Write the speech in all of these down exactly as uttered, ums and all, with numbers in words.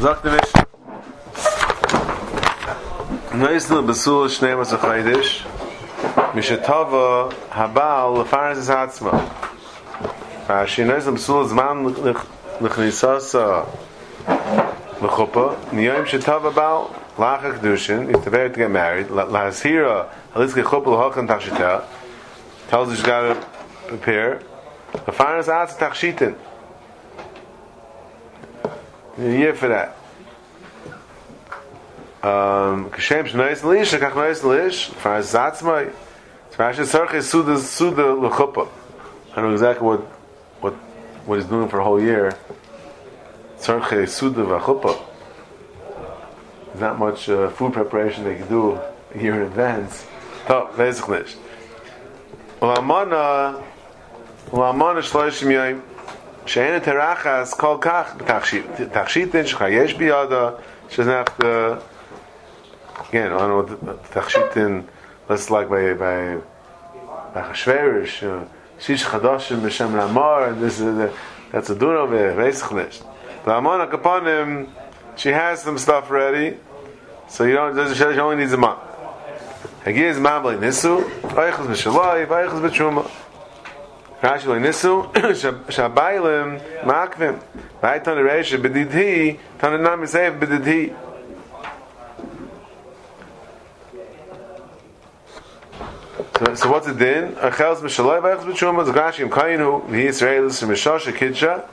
Sagte mich, Neusner Besul Schneemas auf Heidisch, Mishetova Habal Lefares Hatzma. Ashi Neusner Besul Zman Lechnisasa Lechupa, Niyoim Shetova Baal Lachach Dushin, if the parent get married, Lahasira Haliske Chupa Lehochan Tachshita, tells us you gotta prepare, Lefares Hatzma Tachshitin. You're here for that. Um, Kashem Shnois Lish, Shekach Nois Lish, Faraz Zatzmai, Tmashit Sarche Suda Suda L'chuppah. I don't know exactly what, what, what he's doing for a whole year. Sarche Suda V'chuppah. There's not much uh, food preparation they can do a year in advance. Top, Vezich Lish. Ulamana, Ulamana Shloshim Yayim. She ain't a terachas kol kach tachshitin shechayesh biyada. She doesn't have to. Again, I don't know tachshitin. That's like by by by Chashverish. She's chadashim b'shem lamar. This is that's a dunov veischlish. But amon akaponim, she has some stuff ready, so you don't. She only needs a month. Hagiz mamli nisu vaychus b'shalai vaychus b'tshuma. Rashi Nisu Shabaylim Makvim Vai Tana Reisha B'didhi Tana Nam Yisayef B'didhi. So what's the din? Achels B'shalai V'achels B'tshuma Zagashim Kayinu V'Yisraelis V'Mishosha Kidsha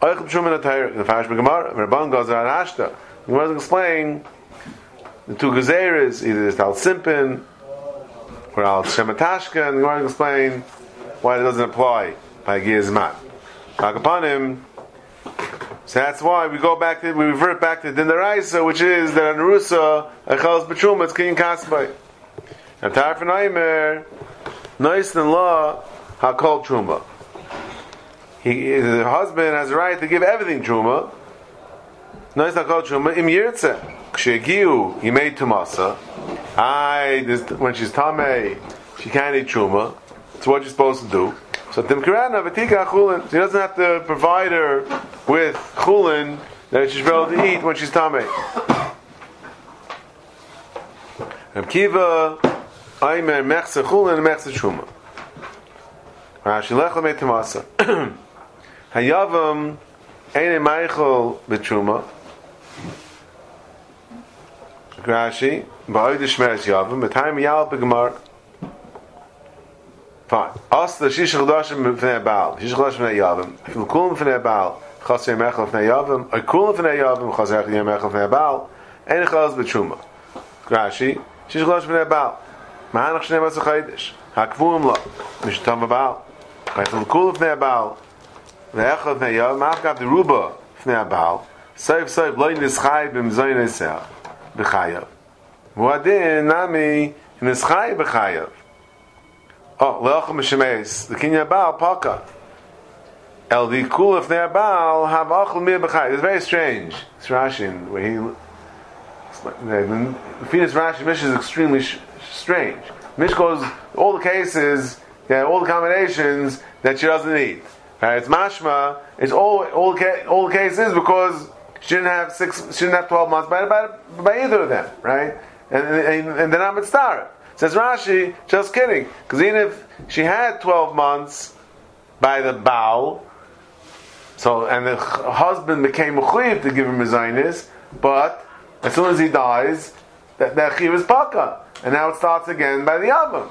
Achels B'tshuma Natayr V'Farash B'Gamar V'Rabban Gazar Ashta. He was explaining the two Gazeres, either it's Al Simpin or Al Shematashka, and he was explaining why it doesn't apply by Gizmat. Hakapanim. So that's why we go back to we revert back to Dindaraisa, which is that on Rusa, Achals B'Tshuma, it's King Kasbai. And Tarif and Aimer, Nois in law, Hakol Tshuma. He the husband has a right to give everything Tshuma. Nois Hakol Tshuma, Im Yirtze. Kshegiu, he made Tumasa. Aye, when she's Tamei, she can't eat Tshuma. It's what you're supposed to do. So Timkarana Vatika Chulin, she doesn't have to provide her with Chulin that she's able to eat when she's Tameh. Reb Kiva Aimer Mechse Chulin Mechse Tshuma. Rashi Lech Lamei Tamasa Hayavam Eine Meichel B'Tshuma. Rashi Ba'od Shmeres Yavam B'Taim Yal B'Gemar. Fine. Also, the Shish Chodashim B'nei Baal, Shish Chodashim B'nei Yavim. If you call him B'nei Baal, Chas Yem Echel B'nei Yavim, or call him B'nei Yavim, Chas Yem Echel B'nei Baal, and Chas B'Tshuma. Rashi, Shish Chodashim B'nei Baal, Mahanach Shnei Matzah Chaydish, Hakvuim Lo, Mishtam B'Baal. If you call him B'nei Baal, B'nei Echel B'nei Yavim, Afkab D'Ruba B'nei Baal, Soif Soif Lo Yitzchai B'mzoi Neseh B'chayav. V'adin Nami Yitzchai B'chayav. Oh, le'ochem b'shemeis. The kinyan baal paka. El dikulif ne'er baal have ochel mir b'chay. It's very strange. It's Rashi where he. It's like, the Phoenix Rashi Mish is extremely sh- strange. Mish goes all the cases, yeah, all the combinations that she doesn't eat. Right? It's mashma. It's all all ca- all the cases because she didn't have six. She didn't have twelve months by by, by either of them. Right? And and, and then I'm at star. Says Rashi, just kidding. Because even if she had twelve months by the Baal, so and the husband became a Chiv to give him his zainis, but as soon as he dies, that, that Chiv is Paka. And now it starts again by the Yavam.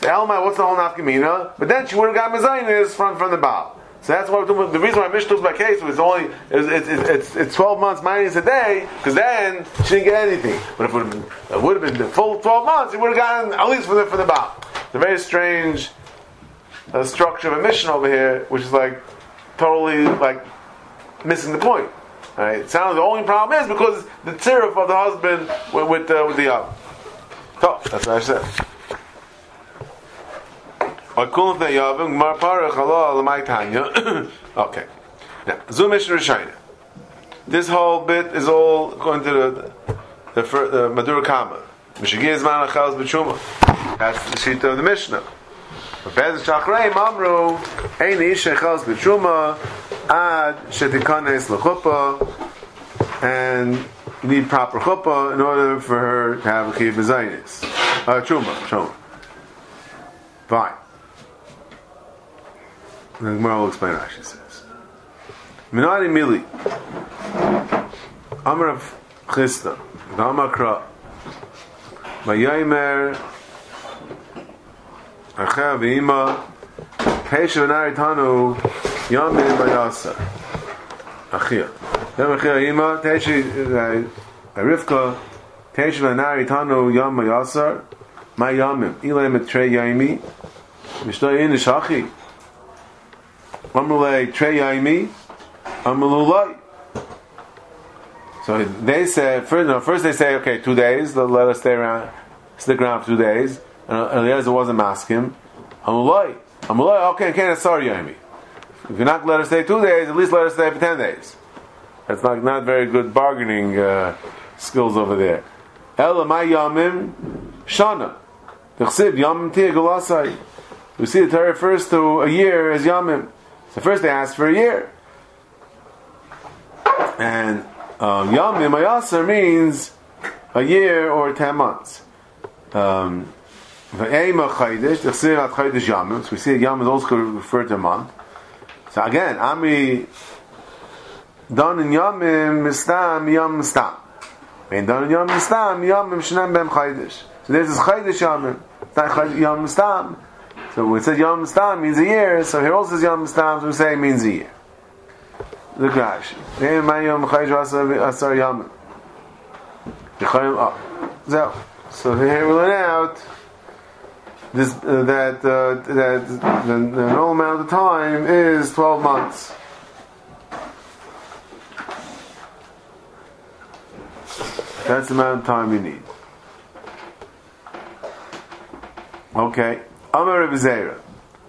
So Elma, what's the whole Nafkamina? But then she would have gotten zainis from, from the Baal. So that's why the reason why Mishnah took my case was only it's, it's, it's, it's twelve months minus a day, because then she didn't get anything. But if it would have been, would have been the full twelve months, it would have gotten at least for the for the Baal. It's a very strange uh, structure of a Mishnah over here, which is like totally like missing the point. All right? It sounds the only problem is because the tziruf of the husband with with, uh, with the yavam. So that's what I said. Okay. Now, Zumish Rishayna. This whole bit is all going to the the, the, the Madura Kama. Mishagir Zman Achaz B'Tshuma. That's the sheet of the Mishnah. Bez Shachrei Mamru Ein Ish Achaz B'Tshuma Ad Shetikon Es L'Chuppah and you need proper chuppah in order for her to have a chiyuv b'zaynis. Uh, truma, truma. Fine. The Gemara will explain how she says. Minari mili. Amar of Chista. V'amakra. V'yaymer. Acha v'ima. Pesha v'naritanu. Yamin v'yasa. Achia. Then Achia ima. Teshi. Rivka. Teshi v'naritanu. Yam v'yasa. My yamim. Ilay mitre yaymi. Mishto yin ishachi. Amrulay trey yaymi. Amrulay. So they said, first, no, first they say, okay, two days, let, let us stay around, stick around for two days. And Eliezer wasn't masking. Amulai. Amulai, okay, can't sorry, Yahimi. If you're not going to let us stay two days, at least let us stay for ten days. That's not, not very good bargaining uh, skills over there. Ela my yamim shana. Tichsib yamim tia gulasai. We see the Torah refers to a year as yamim. So first they asked for a year. And Um, Yamim Ayasar means a year or ten months. Um, so we see Yamim is also referred to a month. So again, Ami Don in Yamim Mistam Yam Stam. And Don in Yamim Stam Yamim Shnam Bem Chaydish. So there's this Chaydish Yamim. It's not Chaydish Yam Stam. So we said Yam Stam means a year. So here also is Yam Stam, so we say it means a year. Look at Rashi. So here we learn out this, uh, that uh, that the normal amount of time is twelve months. That's the amount of time you need. Okay. Amar Rav Zera.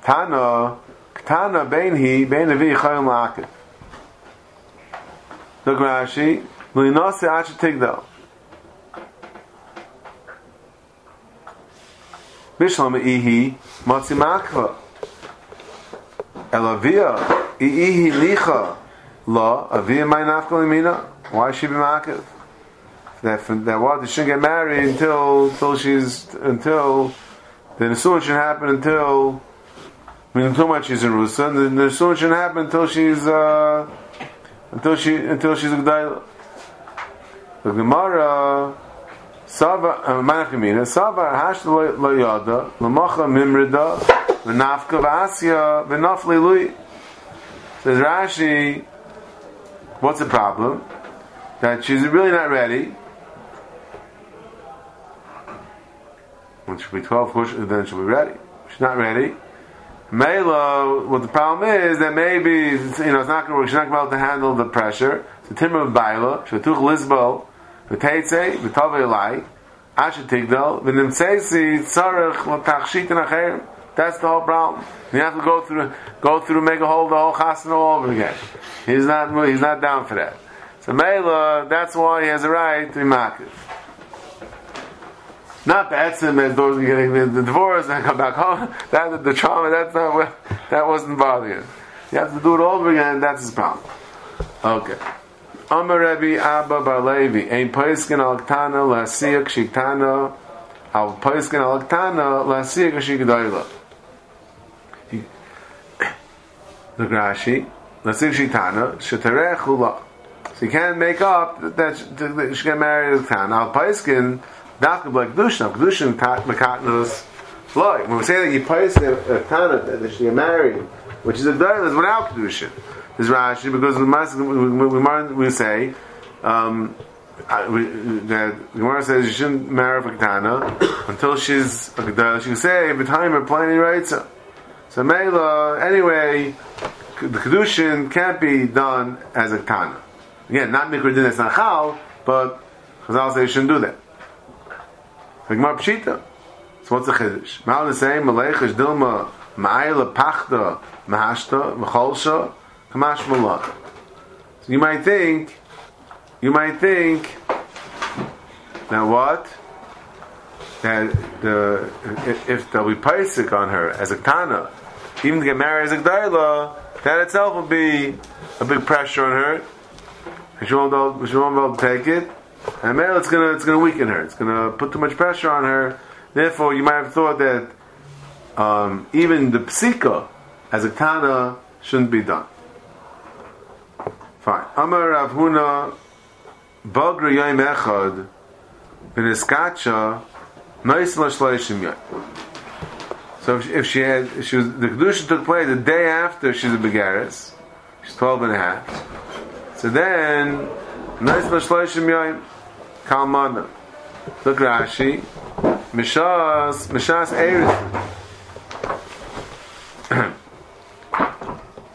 Tana Tana Beinhi Beinavi Chayim La'akiv. Look, Rashi. L'inase acha tigdal. Bishlam ihi matzimakva. Elavia ihi licha la avia ma'nafkalimina. Why should she be ma'akiv? That that what she shouldn't get married until until she's until the nesuin shouldn't happen until I mean until much she's in Rusa. The nesuin shouldn't happen until she's. Uh, Until she, until she's a g'dayla. The Gemara, Sava, Manachimina, Sava, Hash Loyada, Lamacha Mimrida, Venafka Vasya, Venafli Lui. Says Rashi, what's the problem? That she's really not ready. When she'll be twelve, then she'll be ready. She's not ready. Mela, what the problem is that maybe you know it's not going to work. She's not going to be able to handle the pressure. So timber of baila, shetuch lisbo, v'teitze, v'tavelai, ashetigdal, v'nimseisi tzarich l'tachshit and acher. That's the whole problem. You have to go through, go through, make a whole the whole chassan all over again. He's not, he's not down for that. So Mela, that's why he has a right to be makiv. Not the etzim as those getting the divorce and come back home. That the, the trauma. That's not what, that wasn't bothering him. You have to do it over again. That's his problem. Okay. Amar Rebbe Abba Bar Levi ein poiskin al ktana la'asiyah k'shiktana al poiskin al ktana la'asiyah k'shikdayla. The Rashi la'asiyah k'shiktana shetarech hula. So you can't make up that she got married at ktana al poiskin. When we say that you place a tana that she married, which is a darling, is without kedushin. This Rashi, because we say um, we, that Gemara says you shouldn't marry a tana until she's a darling. She can say every time her planning writes her. So Mela, anyway, the kedushin can't be done as a tana. Again, not mikra din, that's not chal, but Chazal say you shouldn't do that. Like more pshita. So what's the chiddush? Ma'al nisei maleich dilma ma'ayla pachda ma'ashta mecholsha kamash malach. So you might think, you might think that what that the if, if they'll be paisik on her as a ktana, even to get married as a g'dayla, that itself will be a big pressure on her. Shmuel will take it, and Mela it's gonna it's gonna weaken her. It's gonna put too much pressure on her. Therefore, you might have thought that um, even the psika as a tana shouldn't be done. Fine. Amar Rav Huna Bagri Yom Echad B'Niskacha Meis L'Shleishim Yom. So if she had, if she was, the kedusha took place the day after she's a begaris. She's twelve and a half. So then Meis L'Shleishim Yom Kalmana. Look Rashi Mishas Mishas Eris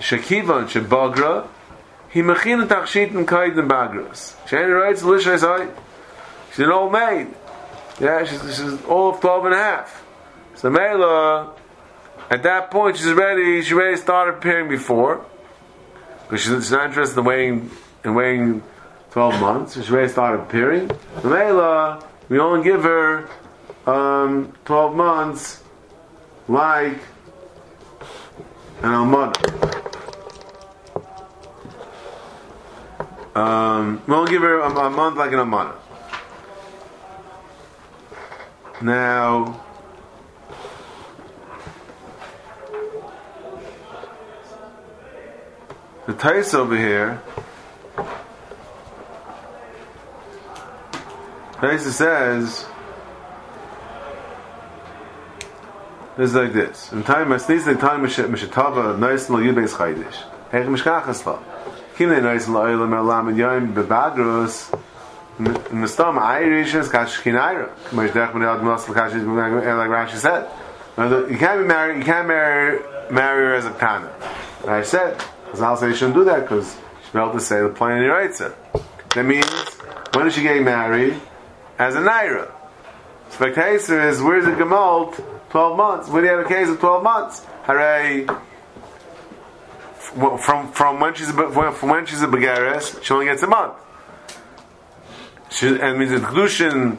Shekivan Shebagra. He mechin tachshit and kaid and bagros. She writes lishay. She's an old maid. Yeah, she's, she's all of twelve and a half. So Mela, at that point, she's ready. She already started appearing before, because she's not interested in waiting in waiting twelve months. She's already started appearing. So Mela, we only give her um, twelve months, like an almana. Um, we'll give her a, a month like an amana. Now, the Tais over here, Tais says, this is like this. In time, the time Mishatava, nice little Yudbeis Chaydish. Hech Mishkachasla. Kim they nice loyal melam yom bebagrus mistam Irish is kashkinaira. Kamash dechman el musl kashish like Rashi said. You can't be married. You can't marry marry her as a tana. Rashi said, Chazal say you shouldn't do that because she's able to say the plain and he writes it. That means when is she getting married as a naira? So the case is where's the gemalt twelve months? When do you have a case of twelve months? Hooray. From from when she's a, from when she's a begaris, she only gets a month. She, and means the kedushin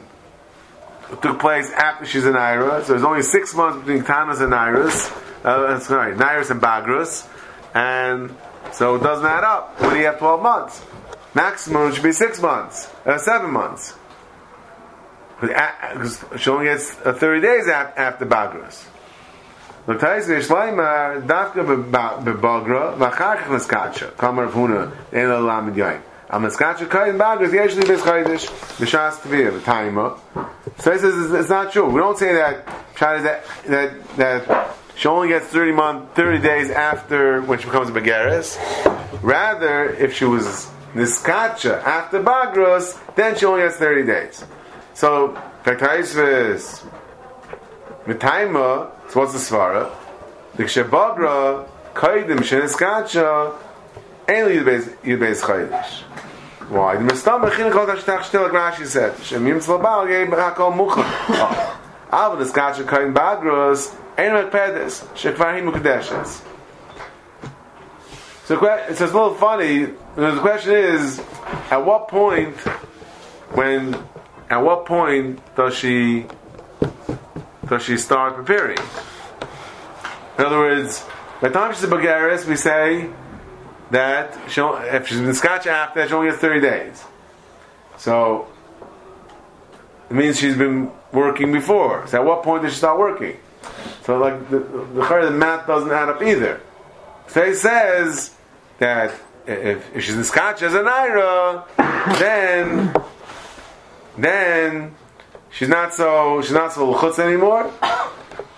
took place after she's an naira, so there's only six months between tanas and nairas. Uh, sorry, nairas and bagrus, and so it doesn't add up. When do you have twelve months? Maximum should be six months, uh, seven months. But uh, she only gets uh, thirty days after, after bagrus. But Taisa Shleimar Dafka beBagra v'Charkach Miskacha. Kamar Huna Ela Lamed Yain. Al Miskacha Kain Bagras Yeshli B'Chaydish B'Shas Tavir V'Taima. So he says it's not true. We don't say that that that that she only gets thirty month thirty days after when she becomes a begaris. Rather, if she was Miskacha after Bagras, then she only gets thirty days. So Taisa V'Taima. So what's the svara? The shebagra kaidim sheniskacha ain't yudbeis chaydish. Why? The mistam mechin kol tashtach shtel Rashi said shemim slabal yei b'rakol mucha. Al v'niskacha kaidim bagros ain't mekpedes shekvarhim mukdeshes. So it's a little funny. The question is, at what point when at what point does she? Does she start preparing? In other words, by the time she's a bagaris, we say that she'll, if she's been scotch after that, she only gets thirty days. So it means she's been working before. So at what point did she start working? So like the the, the math doesn't add up either. So he says that if, if she's in scotch as an Ira, then then She's not so she's not so l'chutz anymore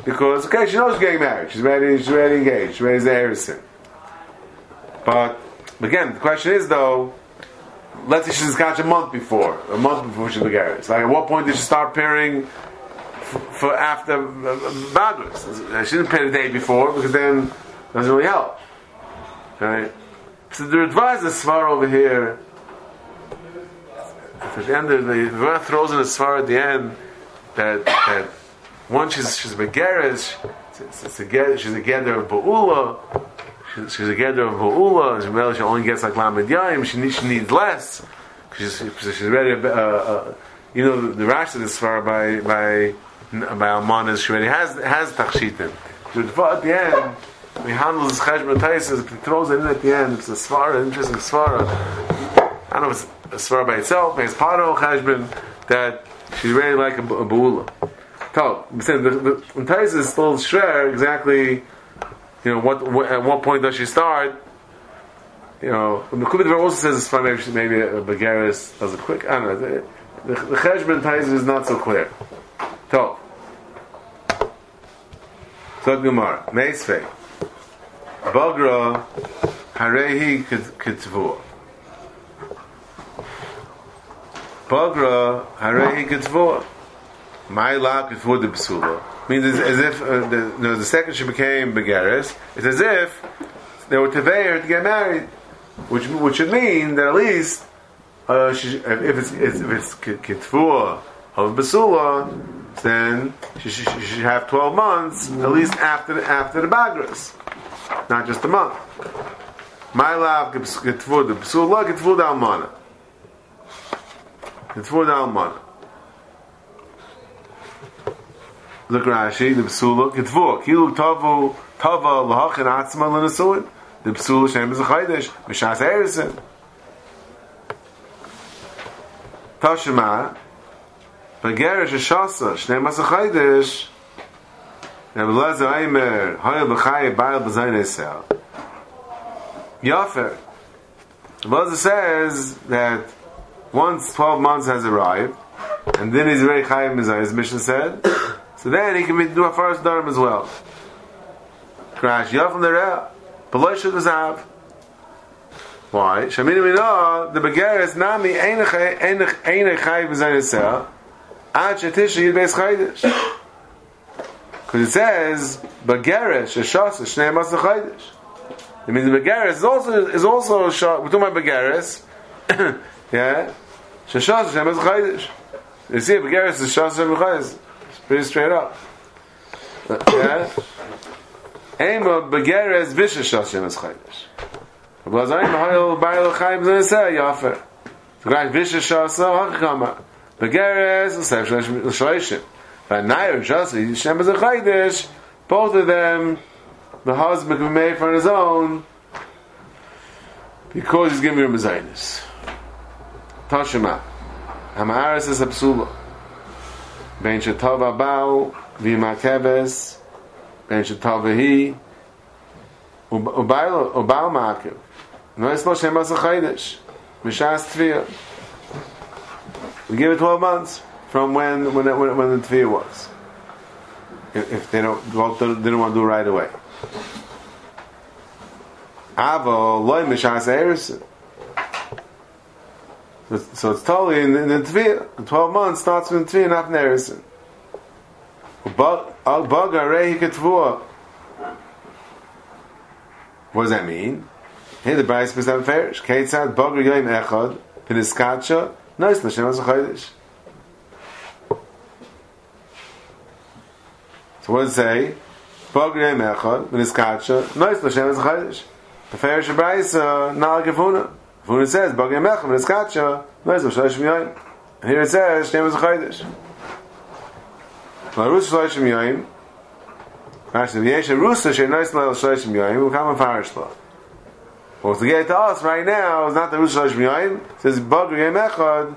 because okay she knows she's getting married, she's ready she's ready engaged, she's ready as a harrison. But again the question is though, let's say she's got a month before a month before she's begaris. Like at what point did she start pairing f- for after bagrus? She didn't pair the day before because then it doesn't really help. Right? So the advice is far over here. At the end of the, the Ra throws in a svara at the end that that once she's she's begaris, she's a she's a gather of ba'ula, she's, she's a gather of ba'ula. She, she only gets like lamed yayim. She needs she needs less because she's, she's ready. Uh, uh, you know the, the Rashi of the svara by by by almanas she already has has tachshitim. At the end we handle this cheshbon taisus. Throws it in at the end. It's a svara, interesting svara. I don't know if it's a svar by itself, maybe it's paro cheshbon that she's really like a, a ba'ula. Tell the, the, the Taiz is still shrer exactly. You know what, what? At what point does she start? You know, the Kubid also says it's fine. Maybe she, maybe a, a Begaris does a quick. I don't know. The, the, the Cheshbon Taiz is not so clear. Tov. Sod Gemara Meisvei Bagra Harehi Ketzvua. Bagra Harehi Ketzvua. My lap before the Basula means as, as if uh, the, you know, the second she became Begaris, it's as if they were Teveir to get married, which which should mean that at least uh, she, if it's if it's Ketvua of Basula, then she, she, she should have twelve months at least after after the Bagras, not just a month. My lap Ketvua the Basula Ketvua Dalmana Ketvua Dalmana. Look, Rashi, the B'sula, Ketvua, Kilu, Tavu, Tava, Lahachin, Atzma, Lenasuin, the B'sula, Shem, is a Chaydash, Mishas, Harrison. Tashima, Bagarish, Ashasa, Shneem, as a Chaydash, Nebeleza, Aymer, Hoya, Bechaya, Baal, Bezayin, Esel. Yafer, Nebeleza says that once twelve months has arrived, and then he's very Chayim, as Mishnah said, so then he can do a first dharm as well. Crash Yafam the Reh, Beloisha the Zav. Why? Shamina Minah, the Begaris Nami Ainachai Ainachai Vizayasel, Ad Shatisha Yidbeis Chaydish. Because it says, Begaris, Shashas, Shnei Masa Chaydish. It means the Begaris is also, is also Shah, we're talking about Begaris. Yeah? Shashas, Shnei Masa Chaydish. You see, Begaris is Shashas, Shnei Masa Chaydish. Pretty straight up. Yeah? Ema begeres vishashas shemas chaydish. Blazayim ha'il ba'il chayim z'neseh yafer. T'gray vishashas ha'chakama. Begeres l'sef l'shleishim. V'nayir shasi shemas chaydish. Both of them, the husband can be made for his own because he's giving her mezaynus. Tashema. Hamaris is absula. Ben Shetava Bau V'Makeves Ben Shetava He Ubail Ubail Makev No Eslo Shem Asachaydish Mishas Tefiyah. We give it twelve months from when when when, when the Tefiyah was. If, if they don't they don't want to do it right away. Avo Loi Mishas Erison. So it's totally in the Teviyah. Twelve months starts with the Teviyah, not in Erison. What does that mean? Here the Bais Pesam Ferish. Ketzad Bagar Yom Echad Piniskacha Nois L'Shem Azuchaydish. So what does it say? Bagar Yom Echad Piniskacha Nois L'Shem Azuchaydish. The Ferish of Bais Nal Gevuna. When it says Bagay Mechem and Eskacha, nice of Shloshim Yoyim. And here it says Shnei Masa Chaydish. Larus Shloshim Yoyim. Actually, the Yesha Rusa Shei Nois Lel Shloshim Yoyim will come and Farish Law. What's the gate to us right now is not the Rus Shloshim Yoyim. It says Bagay Mechem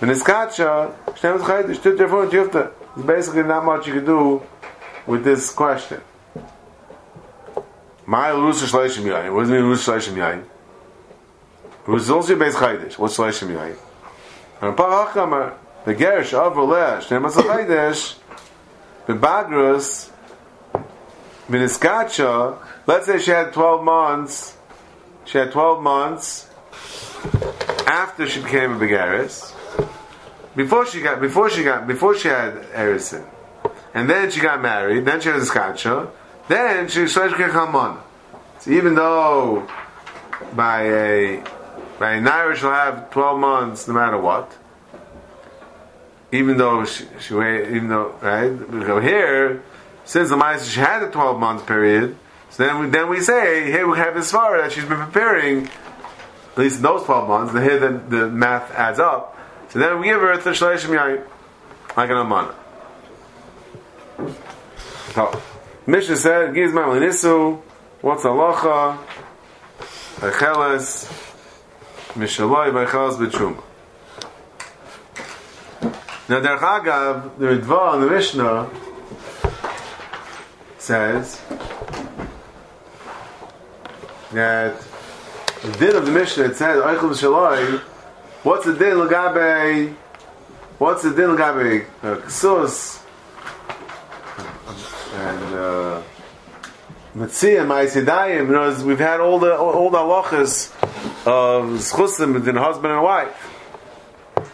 and Eskacha Shnei Masa Chaydish. Tut Yefun Tifta. There's basically not much you can do with this question. My Rusa Shloshim Yoyim. What does it mean Rusa Shloshim Yoyim? Who's also based Chaydish? What's Shloshim Yoyim? And Parachama, the Gerish of Rolesh, Shnei Masa Chaydish, the Bagrus, Viniskacha. Let's say she had twelve months. She had twelve months after she became a Begaris. Before she got, before she got, before she had Erison, and then she got married. Then she had Viniskacha. Then she Shloshim Kechamon. So even though by a Right, Naira shall have twelve months no matter what. Even though she, she even though right, we go here. Since the Ma'aser she had a twelve month period, so then we, then we say here we have this far that she's been preparing at least in those twelve months. And here the, the math adds up. So then we give her the Shloshim Yoyim like an amana. So Mishnah said, "Gives my lenisu." What's halacha? Achelas. Mishaloi v'echaz b'tshuma. Now, Derech Agav, the Ritva on the Mishnah says that the din of the Mishnah, it says Eichel Mishaloi. What's the din l'gabe? What's the din l'gabe? Ksus and. Uh, Metziyim, Aisidayim, you know, we've had all the all the halachas of Zchusim between husband and wife.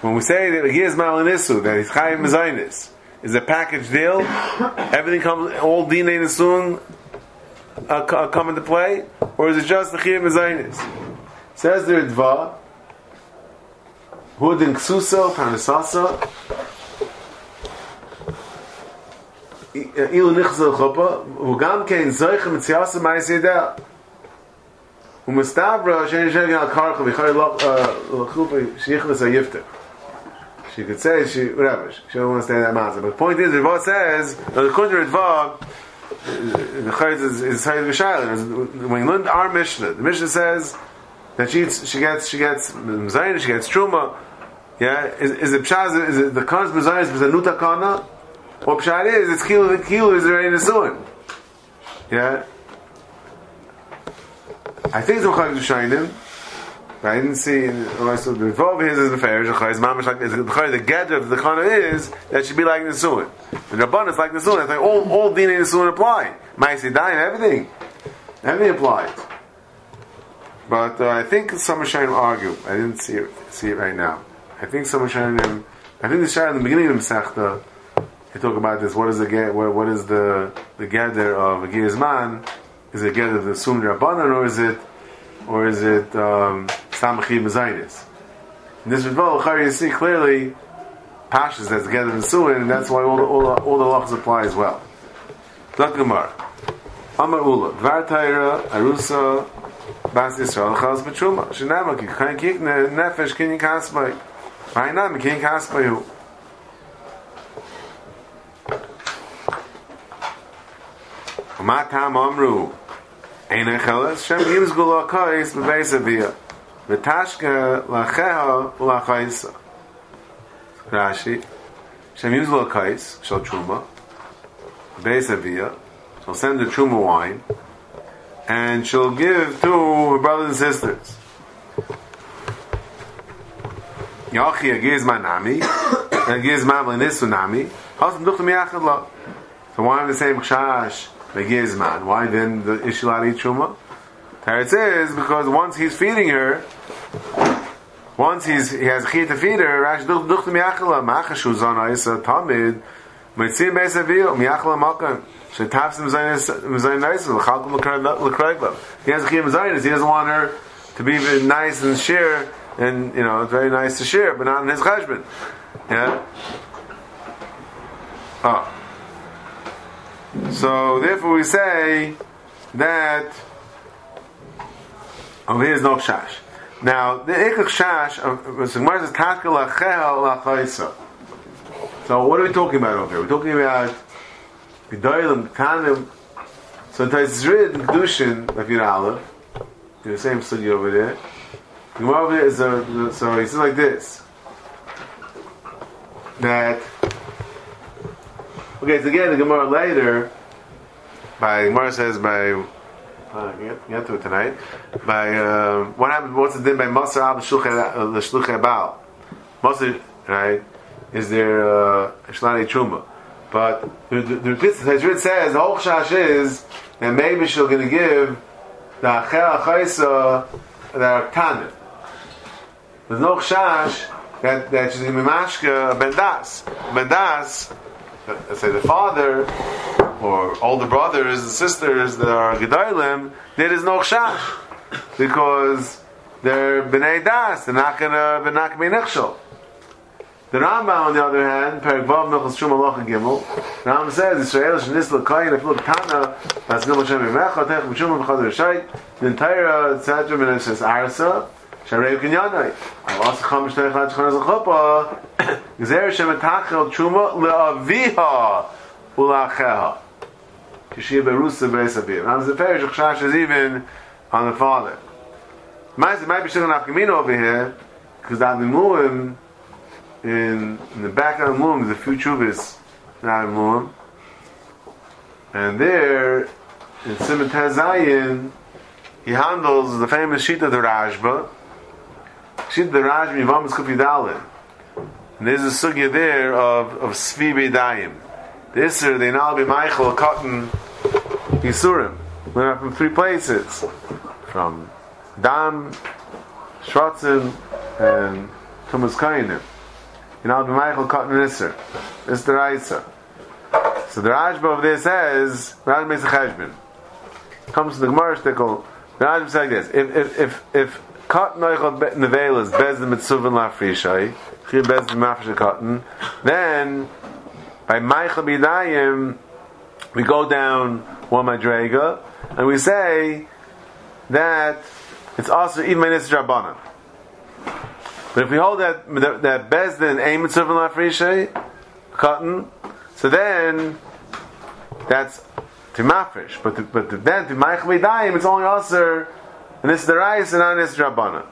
When we say that Giz Malinisu, that he's Chayim Mezainis, is a package deal, everything comes, all Dinei Nesuin uh, come into play, or is it just the Chayim Mezainis? Says the Ritva, Hudin Ksuso, Panisasa, Ilu nichzel chuppah, v'gam kein zoichem tziasim ma'aseidel. U'mestavra she'en she'en al karcha v'chari l'chuppah she'ichlis ha'yifter. She could say she whatever. She doesn't want to stay in that mountain. But the point is, Ritva says the Kunter Ritva, the Chayit is is Chayit v'shayil. When you learn our Mishnah, the Mishnah says that she eats, she gets she gets mezayna, she gets truma. Yeah, is is it pshaz? Is it the kans mezayna is a nutakana? What pshat is, it's kilo, the kilo is already nesuin. Yeah? I think it's Machak Dushainim, but I didn't see, unless the Ritva here says the fair, the gather of the Chana is, that should be like nesuin. The Rabban is like nesuin. Like all, all Dina nesuin apply. Ma'aseh Dain, everything. Everything applies. But uh, I think some Rishonim argue. I didn't see it, see it right now. I think some Rishonim, I think the Shah in the beginning of Masechta, they talk about this. What is the what, what is the the gather of a Gizman? Is it gather of the Sum Rabbanan, or is it or is it Samachim Zainis? In this Ritva L'chari, you see clearly Pashas that's gathered in Suin, and that's why all the, all the, all the lachos apply as well. Lach Gemar, Amar Ula, Dvar Taira, Arusa, Bas Yisrael, Chaz B'Tshuma, Shenamaki, Kain Kikne, Nefesh, Kinyin Kasmai, Vainam, Kinyin Kasmayu. Matam Amru, Eina Chelas Shem Yimzgu Lachais B'Beisavia, V'Tashka Lacheha Lachaisa. Rashi, Shem Yimzgu Lachais Shal Truma, B'Beisavia, shall send the Truma wine, and shall give to her brothers and sisters. Yachi Agizman Nami, Agizman V'Nisu Nami, Hasam Duchta Miyachad La. So why am I the same Chash? Begizman. Why then the, is she allowed to eat truma? There it is, because once he's feeding her, once he's he has chiyuv to feed her, Rashi duchtu miyachla ma'achashu zana isa tamid mitzim beisavil miyachla makan shetafsim zayin naisa l'chalkum l'krayglam. He has chiyuv zayin. He doesn't want her to be nice and share, and you know it's very nice to share, but not in his cheshbon. Yeah. Oh. So, therefore, we say that oh, here's no chash. Now, the ikach chash of Gemara says taka lachel lachaisa. So, what are we talking about over here? We're talking about gedolim tanim. So, it's written in kedushin like in aleph. The same study over there. Gemara over there is a, so he says like this that. Okay, so again, the Gemara later, by Gemara says by uh, get to it tonight. By uh, what happened? What's the din by Masar Ab Shluchei Baal? Masar, right? Is there uh, Shlani Truma? But the the Tashrit says the whole chash is that maybe she's going to give the Achel Achaisa that are Tanit. There's no chash that that she's going to be mashka bendas bendas. Let's say the father or older brothers and sisters that are gedolim, there is no chash because they're bnei das. They're not gonna be not gonna be nechshel. The Rambam, on the other hand, Perek Vav Milchos Truma Halacha Gimel, Rambam says Yisrael shenisla kain afil tana basgimel shem imecha techem truma b'chadar shayt nintayra etc. And it says arsa sharei kinyanai. I lost chamish teichat shchanas lachapa. Zer shemetachel truma leaviha ulacheha. Kishia berusa beisabir. Now the parish of Chash is even on the father. It might be Shimon Afkamino over here, because the Avimuim in, in the back of the Avimuim, there's a few Chubis in the Avimuim, and there in Simon Tazayin he handles the famous Shita of the Rashba. Shita the Rashba Yivam is Kufi Dalin. And there's a sugya there of of Svi Beidayim. This or the Inal B'Meichel Cotton Yisurim. We're from three places, from Dam, Shrotzen, and Tumas Kainim. Inal B'Meichel Cotton Yisur. It's the Raisa. So the Rashba over there says Rashba makes a cheshbon. Comes to the Gemara shtickle. The Rashba says like this: If if if if Cotton Eichel Nevelas Bezdin Mitzuvin Lafrishai Chil Bezdin Mafresh Cotton, then by Meichel B'Dayim we go down one madrega and we say that it's also even Mitzvah Rabbanan. But if we hold that that Bezdin Ein Mitzuvin Lafrishai Cotton, so then that's to mafresh, but to, but to then to ma'achvei daim it's only aser, and this is the rice and not this drabana.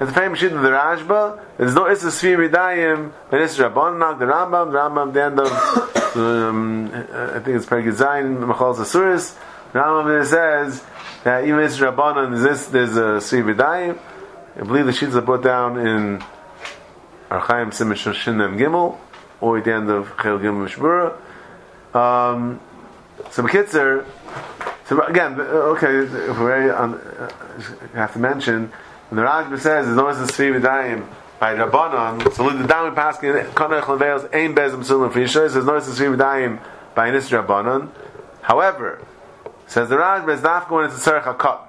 That's the famous sheet of the Rashba. There's no iser svi daim and this drabana. Not the Rambam. The Rambam the end of um, I think it's Perek Zayin Machal Sasuris. Rambam says that even this drabana is this there's a svi daim. I believe the sheets are put down in Archaim Siman Shin and Gimel, or at the end of Chel Gimel Mishmura. Um, so B'Kitzer, so again, okay, if we're on, uh, I have to mention, when the Rashba says, there's no reason to Svi V'Dayim by Rabbanon, so the Dami Paskin, Konech Leveos, Ein Bez M'Sulun Frisha, there's no reason to Svi V'Dayim by Nis Rabbanon. However, says the Rashba, it's not going to Tzarech HaKot.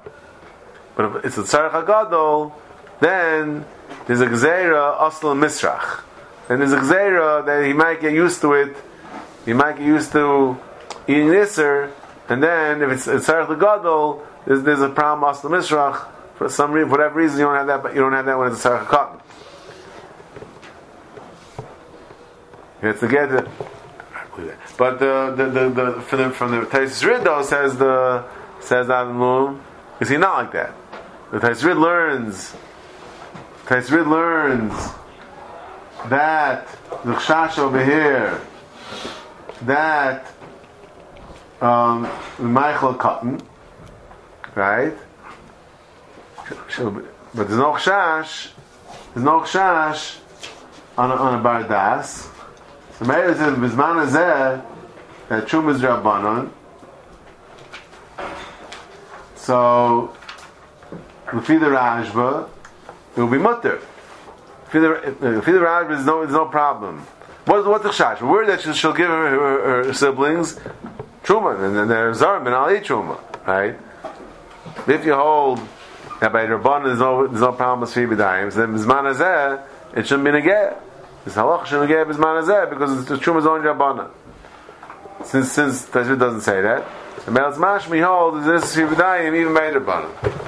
But if it's a Tzarech HaGadol, then there's a Gzeira Oslo Misrach. And there's a gzeira that he might get used to it. He might get used to eating nisr, and then if it's tzarech legadol, there's, there's a problem aslo misrach for some reason, for whatever reason you don't have that. But you don't have that when it's tzarech cotton. It's the get it. But the the the, the from the from the Taisus Riddo says the says that moon is he not like that? The Taisus Rid learns. Taisus Rid learns. That the chash over here, that um, Michael Cotton, right? But there's no chash, there's no chash on a, on a bardas. So maybe says Bisman Azeh that Chum is Rabbanon. So lefi the Rashba, it will be mutter. If the Rashba is no, no problem. What, what's the chash? The word that she, she'll give her, her, her siblings truma, and then there's zarim and ali truma, right? If you hold that by Rabban there's no there's no problem with svi b'dayim, so then b'zman hazeh it shouldn't be negeh. This halach shouldn't negeh b'zman hazeh because the truma is only Rabbanan. Since since Tashvit doesn't say that, the melz mashmi holds this svi b'dayim even by Rabbanan.